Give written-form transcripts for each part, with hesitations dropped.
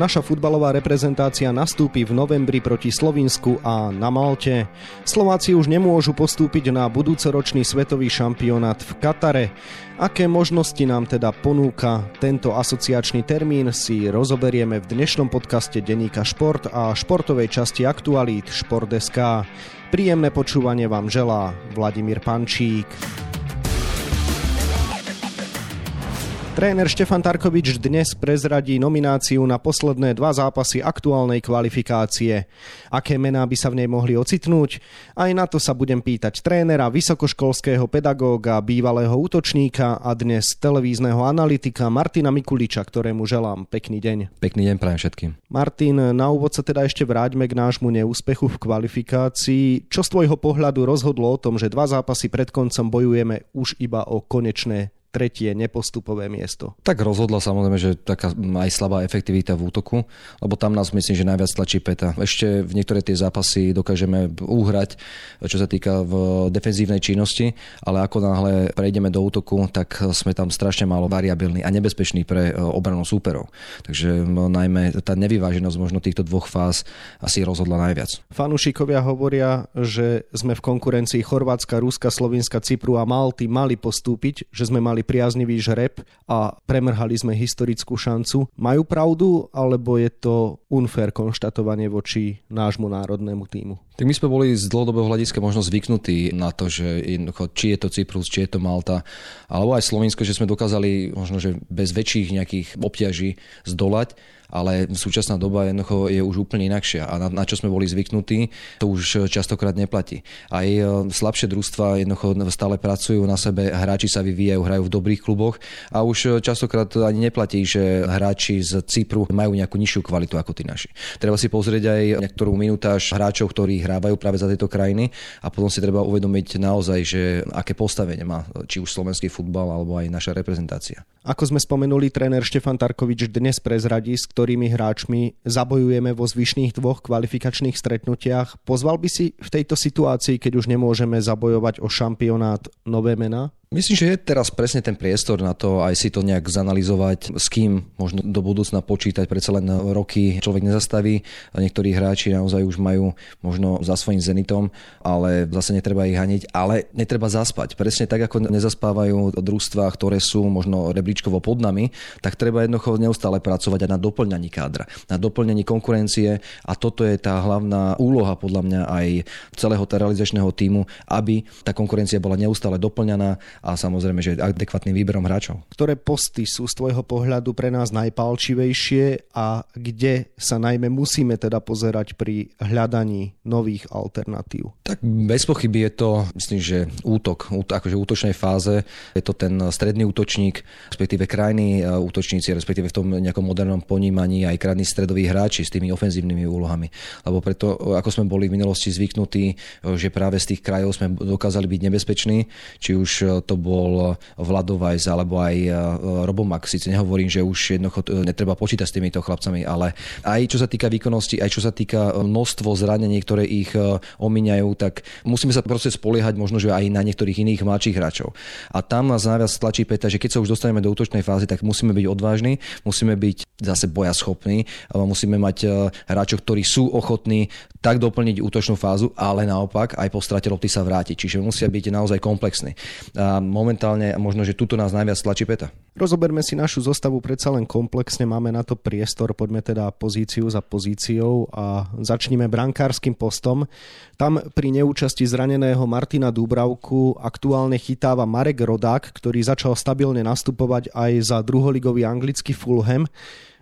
Naša futbalová reprezentácia nastúpi v novembri proti Slovinsku a na Malte. Slováci už nemôžu postúpiť na budúcoročný svetový šampionát v Katare. Aké možnosti nám teda ponúka tento asociačný termín, si rozoberieme v dnešnom podcaste Deníka Šport a športovej časti aktualít Šport.sk. Príjemné počúvanie vám želá Vladimír Pančík. Tréner Štefan Tarkovič dnes prezradí nomináciu na posledné dva zápasy aktuálnej kvalifikácie. Aké mená by sa v nej mohli ocitnúť? Aj na to sa budem pýtať trénera, vysokoškolského pedagóga, bývalého útočníka a dnes televízneho analytika Martina Mikuliča, ktorému želám pekný deň. Pekný deň prajem všetkým. Martin, na úvod sa teda ešte vráťme k nášmu neúspechu v kvalifikácii. Čo z tvojho pohľadu rozhodlo o tom, že dva zápasy pred koncom bojujeme už iba o konečné tretie nepostupové miesto? Tak rozhodla samozrejme, že taká aj slabá efektivita v útoku, lebo tam nás myslím, že najviac tlačí Peta. Ešte v niektoré tie zápasy dokážeme uhrať, čo sa týka v defenzívnej činnosti, ale ako náhle prejdeme do útoku, tak sme tam strašne málo variabilní a nebezpeční pre obranu súperov. Takže najmä tá nevyváženosť možno týchto dvoch fáz asi rozhodla najviac. Fanúšikovia hovoria, že sme v konkurencii Chorvátska, Ruska, Slovinska, Cypru a Malty mali postúpiť, že sme mali priaznivý žreb a premrhali sme historickú šancu. Majú pravdu, alebo je to unfair konštatovanie voči nášmu národnému tímu? Tak my sme boli z dlhodobého hľadiska možno zvyknutí na to, že či je to Cyprus, či je to Malta, alebo aj Slovensko, že sme dokázali možno, že bez väčších nejakých obťaží zdolať, ale súčasná doba jednoducho je už úplne inakšia a na čo sme boli zvyknutí, to už častokrát neplatí. Aj slabšie družstvá jednoducho stále pracujú na sebe, hráči sa vyvíjajú, hrajú v dobrých kluboch a už častokrát ani neplatí, že hráči z Cypru majú nejakú nižšiu kvalitu ako tí naši. Treba si pozrieť aj niektorú minutáž hráčov, ktorí hrávajú práve za tejto krajiny a potom si treba uvedomiť naozaj, že aké postavenie má či už slovenský futbal alebo aj naša reprezentácia. Ako sme spomenuli, tréner Štefan Tarkovič dnes prezradí, s ktorými hráčmi zabojujeme vo zvyšných dvoch kvalifikačných stretnutiach. Pozval by si v tejto situácii, keď už nemôžeme zabojovať o šampionát, nové mená? Myslím, že je teraz presne ten priestor na to aj si to nejak zanalyzovať, s kým možno do budúcna počítať, predsa len roky človek nezastaví. Niektorí hráči naozaj už majú možno za svojím Zenitom, ale zase netreba ich haniť, ale netreba zaspať. Presne tak, ako nezaspávajú družstvá, ktoré sú možno rebríčkovo pod nami, tak treba jednoducho neustále pracovať aj na doplňaní kádra, na doplňaní konkurencie a toto je tá hlavná úloha podľa mňa aj celého realizačného tímu, aby tá konkurencia bola neustále doplňaná a samozrejme, že adekvátnym výberom hráčov. Ktoré posty sú z tvojho pohľadu pre nás najpálčivejšie a kde sa najmä musíme teda pozerať pri hľadaní nových alternatív? Tak bez pochyby je to, myslím, že útok, akože v útočnej fáze je to ten stredný útočník, respektíve krajní útočníci, respektíve v tom nejakom modernom ponímaní aj krajní stredoví hráči s tými ofenzívnymi úlohami. Lebo preto, ako sme boli v minulosti zvyknutí, že práve z tých krajov sme dokázali byť nebezpeční, či už to bol Vlado Vajsa alebo aj Robomax. Sice nehovorím, že už jednoducho netreba počítať s týmito chlapcami, ale aj čo sa týka výkonnosti, aj čo sa týka množstvo zranení, ktoré ich omíňajú, tak musíme sa proste spoliehať možno, že aj na niektorých iných mladších hráčov. A tam nás najviac tlačí Peta, že keď sa už dostaneme do útočnej fázy, tak musíme byť odvážni, musíme byť zase bojaschopní, musíme mať hráčov, ktorí sú ochotní tak doplniť útočnú fázu, ale naopak aj po strate lopty sa vrátiť. Čiže musia byť naozaj komplexní. A momentálne možno, že tuto nás najviac tlačí Peta. Rozoberme si našu zostavu predsa len komplexne, máme na to priestor, poďme teda pozíciu za pozíciou a začneme brankárskym postom. Tam pri neúčasti zraneného Martina Dúbravku aktuálne chytáva Marek Rodák, ktorý začal stabilne nastupovať aj za druholigový anglický Fulham.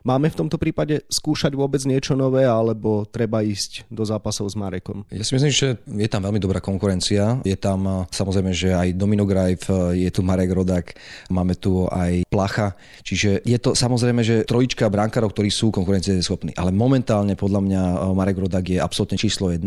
Máme v tomto prípade skúšať vôbec niečo nové, alebo treba ísť do zápasov s Marekom? Ja si myslím, že je tam veľmi dobrá konkurencia. Je tam samozrejme, že aj Domino Grajf, je tu Marek Rodák, máme tu aj Placha. Čiže je to samozrejme, že trojička brankárov, ktorí sú konkurencieschopní. Ale momentálne podľa mňa Marek Rodák je absolútne číslo 1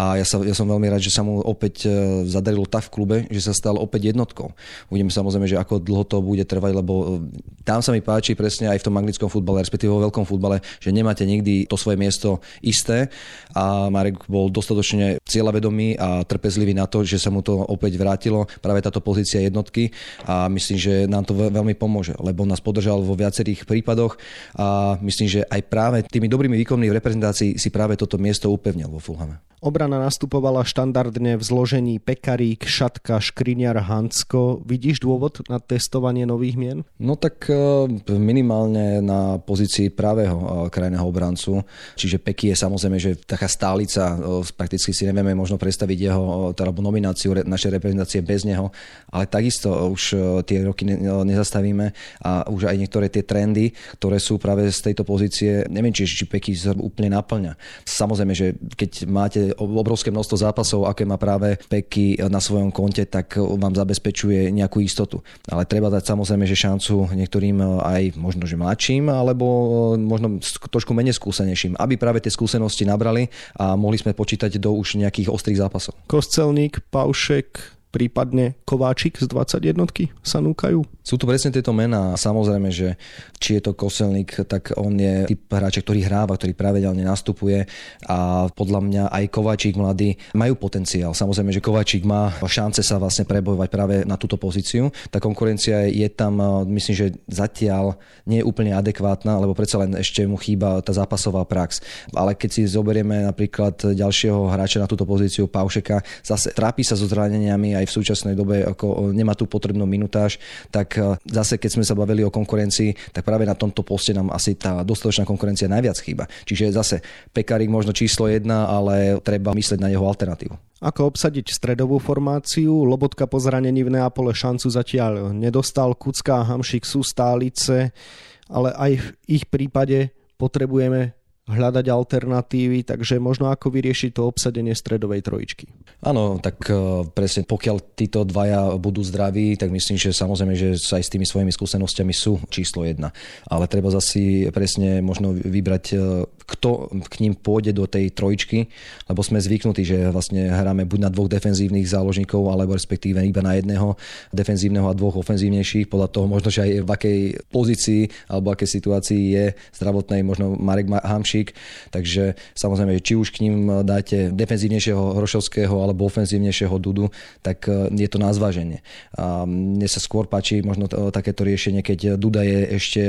a ja som veľmi rád, že sa mu opäť zadarilo tak v klube, že sa stal opäť jednotkou. Uvidíme samozrejme, že ako dlho to bude trvať, lebo tam sa mi páči presne aj v tom anglickom futbale respektíve vo veľkom futbale, že nemáte nikdy to svoje miesto isté a Marek bol dostatočne cieľavedomý a trpezlivý na to, že sa mu to opäť vrátilo práve táto pozícia jednotky a myslím, že nám to veľmi pomôže, lebo nás podržal vo viacerých prípadoch a myslím, že aj práve tými dobrými výkonmi v reprezentácii si práve toto miesto upevnil vo Fulhame. Obrana nastupovala štandardne v zložení Pekarík, Šatka, Škriňar, Hansko. Vidíš dôvod na testovanie nových mien? No tak minimálne na pozícii pravého krajného obrancu. Čiže Peky je samozrejme, že taká stálica, prakticky si nevieme možno predstaviť jeho nomináciu našej reprezentácie bez neho, ale takisto už tie roky nezastavíme a už aj niektoré tie trendy, ktoré sú práve z tejto pozície, neviem, či Peky úplne naplňa. Samozrejme, že keď máte obrovské množstvo zápasov, aké má práve Peky na svojom konte, tak vám zabezpečuje nejakú istotu. Ale treba dať samozrejme, že šancu niektorým aj možno, že mladším, alebo možno trošku menej skúsenejším, aby práve tie skúsenosti nabrali a mohli sme počítať do už nejakých ostrých zápasov. Kostelník, Paušek, prípadne Kováčik z 21-ky sa núkajú. Sú tu presne tieto mená. Samozrejme, že či je to Kostelník, tak on je typ hráča, ktorý hráva, ktorý pravidelne nastupuje a podľa mňa aj Kováčik mladý majú potenciál. Samozrejme, že Kováčik má šance sa vlastne prebojovať práve na túto pozíciu. Tá konkurencia je tam, myslím, že zatiaľ nie je úplne adekvátna, lebo predsa len ešte mu chýba tá zápasová prax. Ale keď si zoberieme napríklad ďalšieho hráča na túto pozíciu, Paušeka, zase trápi sa so zraneniami v súčasnej dobe, ako nemá tú potrebnú minutáž, tak zase keď sme sa bavili o konkurencii, tak práve na tomto poste nám asi tá dostatočná konkurencia najviac chýba. Čiže zase Pekarík možno číslo 1, ale treba myslieť na jeho alternatívu. Ako obsadiť stredovú formáciu? Lobotka po zranení v Neapole šancu zatiaľ nedostal. Kucka a Hamšík sú stálice, ale aj v ich prípade potrebujeme hľadať alternatívy, takže možno ako vyriešiť to obsadenie stredovej trojičky. Áno, tak presne pokiaľ títo dvaja budú zdraví, tak myslím, že samozrejme, že aj s tými svojimi skúsenostiami sú číslo 1. Ale treba zase presne možno vybrať, kto k ním pôjde do tej trojičky, lebo sme zvyknutí, že vlastne hráme buď na dvoch defenzívnych záložníkov, alebo respektíve iba na jedného defenzívneho a dvoch ofenzívnejších. Podľa toho možno, že aj v akej pozícii alebo akej situácii je zdravotnej možno Marek Hamšík. Takže samozrejme, či už k ním dáte defenzívnejšieho Hrošovského alebo ofenzívnejšieho Dudu, tak je to na zváženie. A mne sa skôr páči možno takéto riešenie, keď Duda je ešte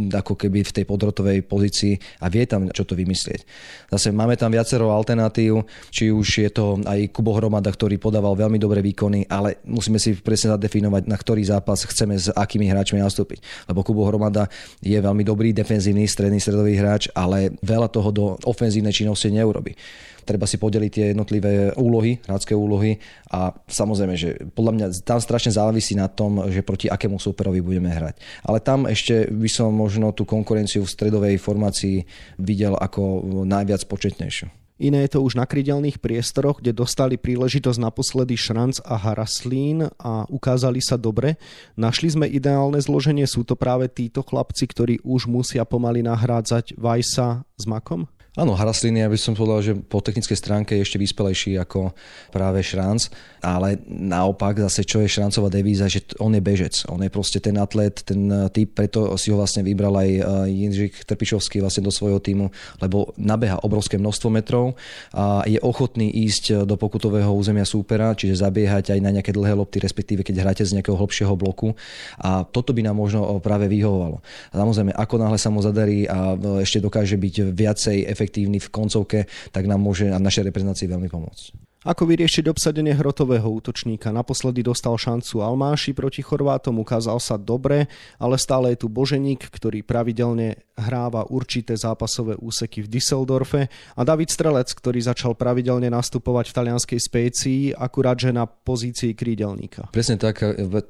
ako keby v tej podrotovej pozícii a vie tam čo to vymyslieť. Zase máme tam viacero alternatív, či už je to aj Kubo Hromada, ktorý podával veľmi dobré výkony, ale musíme si presne zadefinovať, na ktorý zápas chceme s akými hráčmi nastúpiť. Lebo Kubo Hromada je veľmi dobrý defenzívny stredný stredový hráč, ale veľa toho do ofenzívnej činnosti neurobi. Treba si podeliť tie jednotlivé úlohy, hráčske úlohy a samozrejme, že podľa mňa tam strašne závisí na tom, že proti akému súperovi budeme hrať. Ale tam ešte by som možno tú konkurenciu v stredovej formácii videl ako najviac početnejšiu. Iné je to už na krídelných priestoroch, kde dostali príležitosť naposledy Šranc a Haraslín a ukázali sa dobre. Našli sme ideálne zloženie, sú to práve títo chlapci, ktorí už musia pomaly nahrádzať Vajsa s Makom? Áno, Haraslín, ja by som povedal, že po technickej stránke je ešte vyspelejší ako práve Šranc, ale naopak zase, čo je Šrancová devíza, že on je bežec, on je proste ten atlet, ten typ, preto si ho vlastne vybral aj Jindřich Trpičovský vlastne do svojho týmu, lebo nabeha obrovské množstvo metrov a je ochotný ísť do pokutového územia súpera, čiže zabiehať aj na nejaké dlhé lopty, respektíve keď hráte z nejakého hlbšieho bloku a toto by nám možno práve vyhovovalo. Samozrejme, ako náhle sa mu zadarí a ešte dokáže byť viacej efektívny v koncovke, tak nám môže na našej reprezentácii veľmi pomôcť. Ako vyriešiť obsadenie hrotového útočníka? Naposledy dostal šancu Almáši proti Chorvátom, ukázal sa dobre, ale stále je tu Boženík, ktorý pravidelne hráva určité zápasové úseky v Düsseldorfe a David Strelec, ktorý začal pravidelne nastupovať v talianskej Spezii, akurát že na pozícii krídelníka. Presne tak,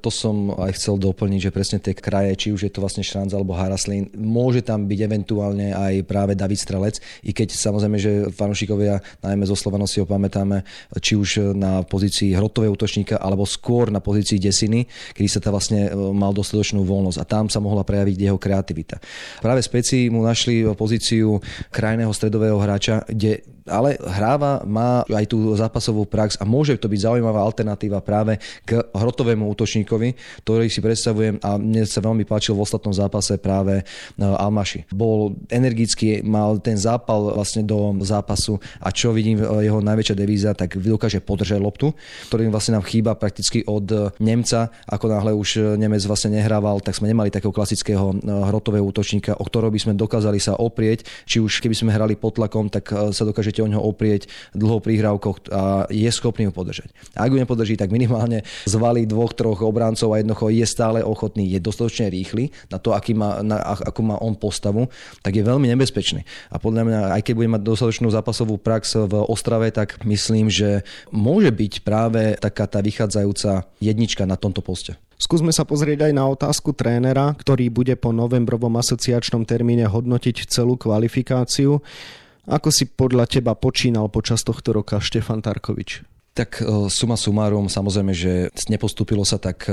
to som aj chcel doplniť, že presne tie kraje, či už je to vlastne Šranc alebo Haraslín, môže tam byť eventuálne aj práve David Strelec, i keď samozrejme, že fanúšikovia najmä zo Slovana si ho pamätáme či už na pozícii hrotového útočníka alebo skôr na pozícii desiny, kedy sa tá vlastne mal dostatočnú voľnosť a tam sa mohla prejaviť jeho kreativita. Práve speci mu našli pozíciu krajného stredového hráča, kde ale hráva, má aj tú zápasovú prax a môže to byť zaujímavá alternatíva práve k hrotovému útočníkovi, ktorý si predstavujem a mne sa veľmi páčil v ostatnom zápase práve Almáši. Bol energický, mal ten zápal vlastne do zápasu a čo vidím jeho najväčšia devíza, tak dokáže podržať loptu, ktorým vlastne nám chýba prakticky od Nemca. Ako náhle už Nemec vlastne nehrával, tak sme nemali takého klasického hrotového útočníka, o ktorého by sme dokázali sa oprieť, či už keby sme hrali pod tlakom, tak sa dokáže o ňoho oprieť dlho prihrávkoch a je schopný ho podržať. A ak ho nepodrží, tak minimálne zvalí dvoch, troch obráncov a jednoducho je stále ochotný, je dostatočne rýchly na to, akú má on postavu, tak je veľmi nebezpečný. A podľa mňa, aj keď bude mať dostatočnú zápasovú prax v Ostrave, tak myslím, že môže byť práve taká tá vychádzajúca jednička na tomto poste. Skúsme sa pozrieť aj na otázku trénera, ktorý bude po novembrovom asociačnom termíne hodnotiť celú kvalifikáciu. Ako si podľa teba počínal počas tohto roka Štefan Tarkovič? Tak suma sumárum, samozrejme, že nepostúpilo sa, tak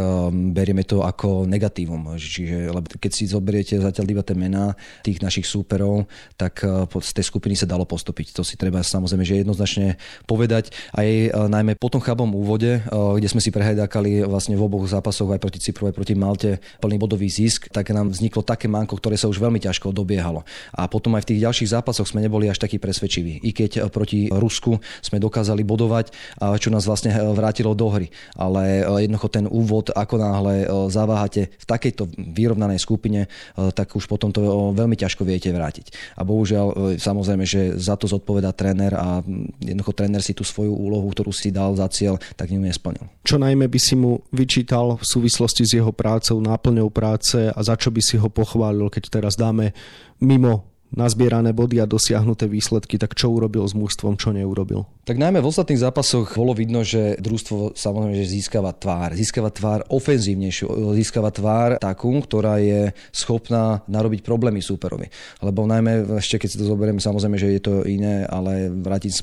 berieme to ako negatívum. Čiže, lebo keď si zoberiete zatiaľ iba tie mená tých našich súperov, tak z tej skupiny sa dalo postúpiť. To si treba samozrejme, že jednoznačne povedať. Aj najmä po tom chabom úvode, kde sme si prehajdákali vlastne v oboch zápasoch aj proti Cypru, aj proti Malte plný bodový zisk, tak nám vzniklo také manko, ktoré sa už veľmi ťažko dobiehalo. A potom aj v tých ďalších zápasoch sme neboli až takí presvedčiví. I keď proti Rusku sme dokázali bodovať, čo nás vlastne vrátilo do hry. Ale jednoducho ten úvod, ako náhle zaváhate v takejto vyrovnanej skupine, tak už potom to veľmi ťažko viete vrátiť. A bohužiaľ, samozrejme, že za to zodpovedá tréner a jednoducho tréner si tú svoju úlohu, ktorú si dal za cieľ, tak nesplnil. Čo najmä by si mu vyčítal v súvislosti s jeho prácou, náplňou práce a za čo by si ho pochválil, keď teraz dáme mimo nazbierané body a dosiahnuté výsledky, tak čo urobil s mužstvom, čo neurobil? Tak najmä v ostatných zápasoch bolo vidno, že družstvo samozrejme že získava tvár ofenzívnejšiu, získava tvár takú, ktorá je schopná narobiť problémy súperovi. Lebo najmä ešte keď si to zoberieme, samozrejme, že je to iné, ale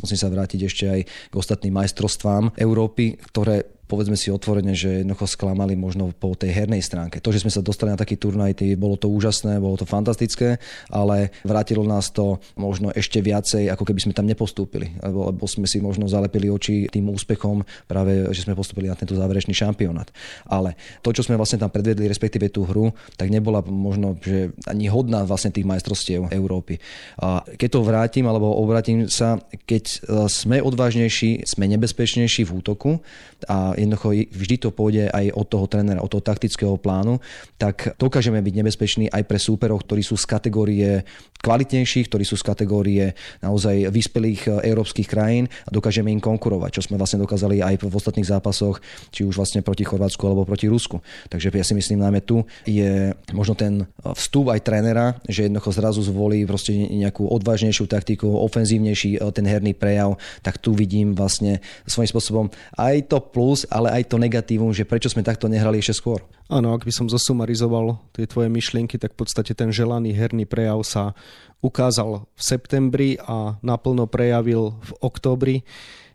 musím sa vrátiť ešte aj k ostatným majstrovstvám Európy, ktoré povedzme si otvorene, že jednoducho sklamali možno po tej hernej stránke. To, že sme sa dostali na taký turnaj, bolo to úžasné, bolo to fantastické, ale vrátilo nás to možno ešte viacej, ako keby sme tam nepostúpili. Lebo sme si možno zalepili oči tým úspechom práve, že sme postúpili na tento záverečný šampionát. Ale to, čo sme vlastne tam predvedli, respektíve tú hru, tak nebola možno že ani hodná vlastne tých majstrovstiev Európy. A keď to vrátim, alebo obrátim sa, keď sme odvážnejší, sme nebezpečnejší v útoku a jednoducho vždy to pôjde aj od toho trénera, od toho taktického plánu, tak dokážeme byť nebezpeční aj pre súperov, ktorí sú z kategórie kvalitnejších, ktorí sú z kategórie naozaj vyspelých európskych krajín a dokážeme im konkurovať, čo sme vlastne dokázali aj v ostatných zápasoch, či už vlastne proti Chorvátsku alebo proti Rusku. Takže ja si myslím, najmä tu je možno ten vstup aj trénera, že jednoducho zrazu zvolí proste nejakú odvážnejšiu taktiku, ofenzívnejší ten herný prejav, tak tu vidím vlastne svojím spôsobom aj to plus, ale aj to negatívum, že prečo sme takto nehrali ešte skôr. Áno, ak by som zosumarizoval tie tvoje myšlienky, tak v podstate ten želaný herný prejav sa ukázal v septembri a naplno prejavil v októbri.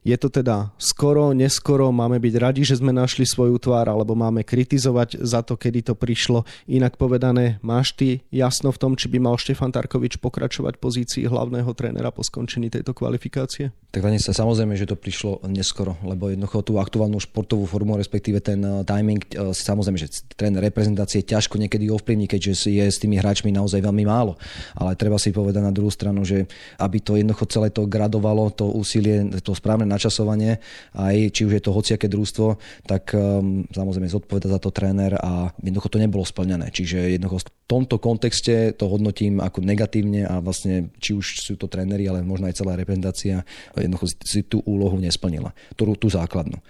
Je to teda skoro, neskoro, máme byť radi, že sme našli svoju tvár, alebo máme kritizovať za to, kedy to prišlo. Inak povedané, máš ty jasno v tom, či by mal Štefan Tarkovič pokračovať v pozícii hlavného trénera po skončení tejto kvalifikácie? Tak sa samozrejme, že to prišlo neskoro, lebo jednoducho tú aktuálnu športovú formu, respektíve ten timing, samozrejme, že tréner reprezentácie ťažko niekedy ovplyvní, keďže je s tými hráčmi naozaj veľmi málo. Ale treba si povedať na druhú stranu, že aby to jednoducho celé to gradovalo, to úsilie, to správne načasovanie, aj či už je to hociaké družstvo, tak samozrejme zodpoveda za to tréner a jednoducho to nebolo splnené. Čiže jednoducho v tomto kontexte to hodnotím ako negatívne a vlastne či už sú to tréneri, ale možno aj celá reprezentácia jednoducho si tú úlohu nesplnila, tú základnú.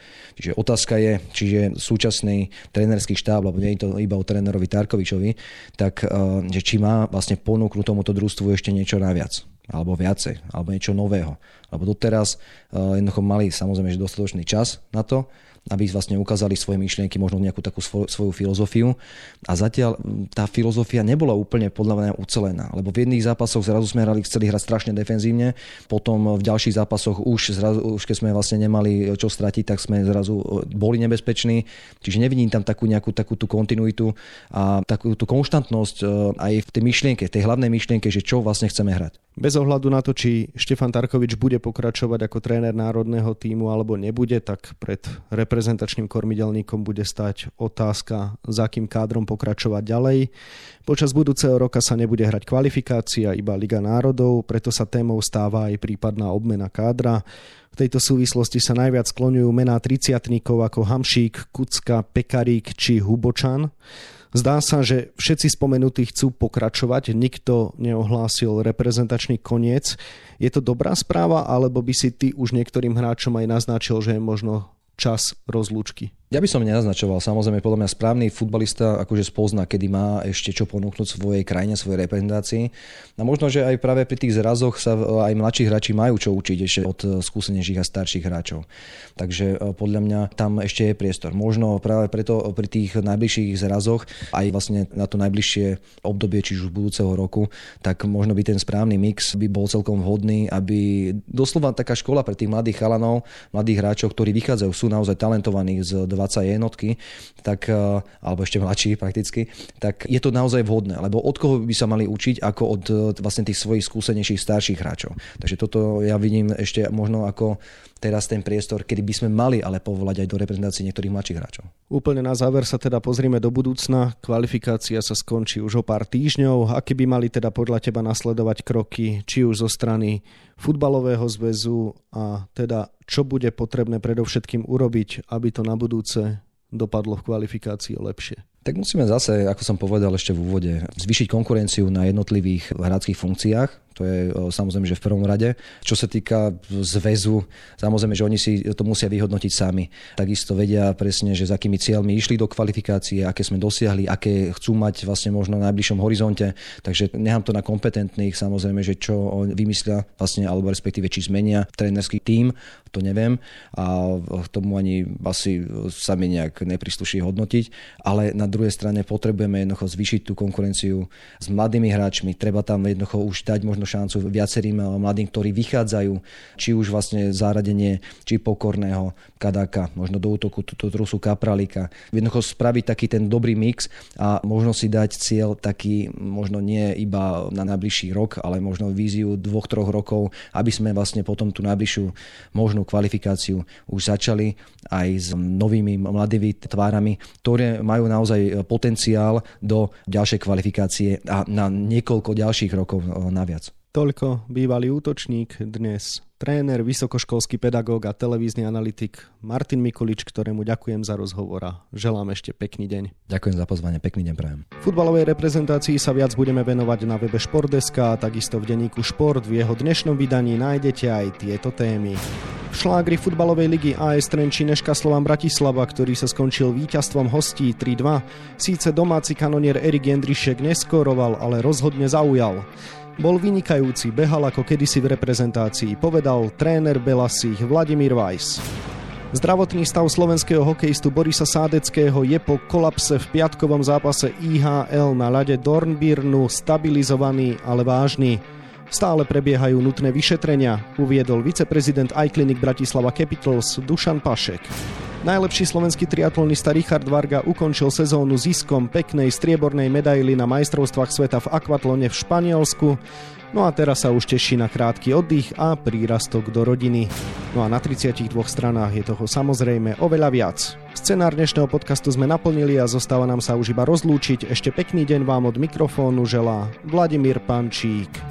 Čiže otázka je, čiže súčasný trénerský štáb, alebo nie je to iba o trénerovi Tarkovičovi, tak že či má vlastne ponúknuť tomuto družstvu ešte niečo naviac, alebo viacej, alebo niečo nového. Lebo doteraz jednoducho mali samozrejme že dostatočný čas na to, aby vlastne ukázali svoje myšlienky, možno nejakú takú svoju filozofiu. A zatiaľ tá filozofia nebola úplne podľa mňa ucelená, lebo v jedných zápasoch zrazu sme hrali, chceli hrať strašne defenzívne, potom v ďalších zápasoch už keď sme vlastne nemali čo stratiť, tak sme zrazu boli nebezpeční. Čiže nevidím tam takú nejakú takú tú kontinuitu a takú tú konštantnosť aj v tej myšlienke, tej hlavnej myšlienke, že čo vlastne chceme hrať. Bez ohľadu na to, či Štefan Tarkovič bude pokračovať ako tréner národného tímu alebo nebude, tak pred reprezentačným kormidelníkom bude stať otázka, za akým kádrom pokračovať ďalej. Počas budúceho roka sa nebude hrať kvalifikácia, iba Liga národov, preto sa témou stáva aj prípadná obmena kádra. V tejto súvislosti sa najviac skloňujú mená triciatnikov ako Hamšík, Kucka, Pekarík či Hubočan. Zdá sa, že všetci spomenutí chcú pokračovať, nikto neohlásil reprezentačný koniec. Je to dobrá správa, alebo by si ty už niektorým hráčom aj naznačil, že je možno čas rozlúčky? Ja by som nenaznačoval. Samozrejme, podľa mňa správny futbalista akože spozná, kedy má ešte čo ponúknuť svojej krajine, svojej reprezentácii. A možno, že aj práve pri tých zrazoch sa aj mladší hráči majú čo učiť ešte od skúsenejších a starších hráčov. Takže podľa mňa tam ešte je priestor. Možno práve preto pri tých najbližších zrazoch, aj vlastne na to najbližšie obdobie, čiže už budúceho roku, tak možno by ten správny mix by bol celkom vhodný, aby doslova taká škola pre tých mladých chalanov, mladých hráčov, ktorí vychádzajú, sú naozaj talentovaní z 20 jednotky, tak, alebo ešte mladší prakticky, tak je to naozaj vhodné, lebo od koho by sa mali učiť ako od vlastne tých svojich skúsenejších starších hráčov. Takže toto ja vidím ešte možno ako teraz ten priestor, kedy by sme mali ale povolať aj do reprezentácie niektorých mladších hráčov. Úplne na záver sa teda pozrime do budúcna. Kvalifikácia sa skončí už o pár týždňov. Aké by mali teda podľa teba nasledovať kroky, či už zo strany futbalového zväzu a teda čo bude potrebné predovšetkým urobiť, aby to na budúce dopadlo v kvalifikácii lepšie? Tak musíme zase, ako som povedal ešte v úvode, zvýšiť konkurenciu na jednotlivých hráčskych funkciách. To je samozrejme, že v prvom rade. Čo sa týka zväzu, samozrejme, že oni si to musia vyhodnotiť sami. Takisto vedia presne, že za akými cieľmi išli do kvalifikácie, aké sme dosiahli, aké chcú mať vlastne možno na najbližšom horizonte. Takže nechám to na kompetentných, samozrejme, že čo vymyslia vlastne, alebo respektíve či zmenia trénerský tím, to neviem. A tomu ani asi sa mi nejak neprisluší hodnotiť, ale na druhej strane potrebujeme jednoducho zvýšiť tú konkurenciu s mladými hráčmi. Treba tam jednoducho už dať možno šancu viacerým mladým, ktorí vychádzajú, či už vlastne záradenie, či Pokorného, Kadáka, možno do útoku Trusu Kapralíka. Jednoducho spraviť taký ten dobrý mix a možno si dať cieľ taký, možno nie iba na najbližší rok, ale možno víziu 2-3 rokov, aby sme vlastne potom tú najbližšiu možnú kvalifikáciu už začali aj s novými mladými tvárami, ktoré majú naozaj potenciál do ďalšej kvalifikácie a na niekoľko ďalších rokov naviac. Toľko bývalý útočník, dnes tréner, vysokoškolský pedagóg a televízny analytik Martin Mikulíč, ktorému ďakujem za rozhovor a želám ešte pekný deň. Ďakujem za pozvanie, pekný deň prajem. Futbalovej reprezentácii sa viac budeme venovať na webe Šport.sk a takisto v denníku Šport. V jeho dnešnom vydaní nájdete aj tieto témy. Šlágri futbalovej ligy AS Trenčín ŠK Slovan Bratislava, ktorý sa skončil víťazstvom hostí 3-2. Síce domáci kanonier Erik Jendrišek neskoroval, ale rozhodne zaujal. Bol vynikajúci, behal ako kedysi v reprezentácii, povedal tréner Belasích Vladimír Vajs. Zdravotný stav slovenského hokejistu Borisa Sádeckého je po kolapse v piatkovom zápase IHL na ľade Dornbirnu stabilizovaný, ale vážny. Stále prebiehajú nutné vyšetrenia, uviedol viceprezident iClinic Bratislava Capitals Dušan Pašek. Najlepší slovenský triatlonista Richard Varga ukončil sezónu ziskom peknej striebornej medaily na majstrovstvách sveta v akvatlone v Španielsku. No a teraz sa už teší na krátky oddych a prírastok do rodiny. No a na 32 stranách je toho samozrejme oveľa viac. Scenár dnešného podcastu sme naplnili a zostáva nám sa už iba rozlúčiť. Ešte pekný deň vám od mikrofónu želá Vladimír Pančík.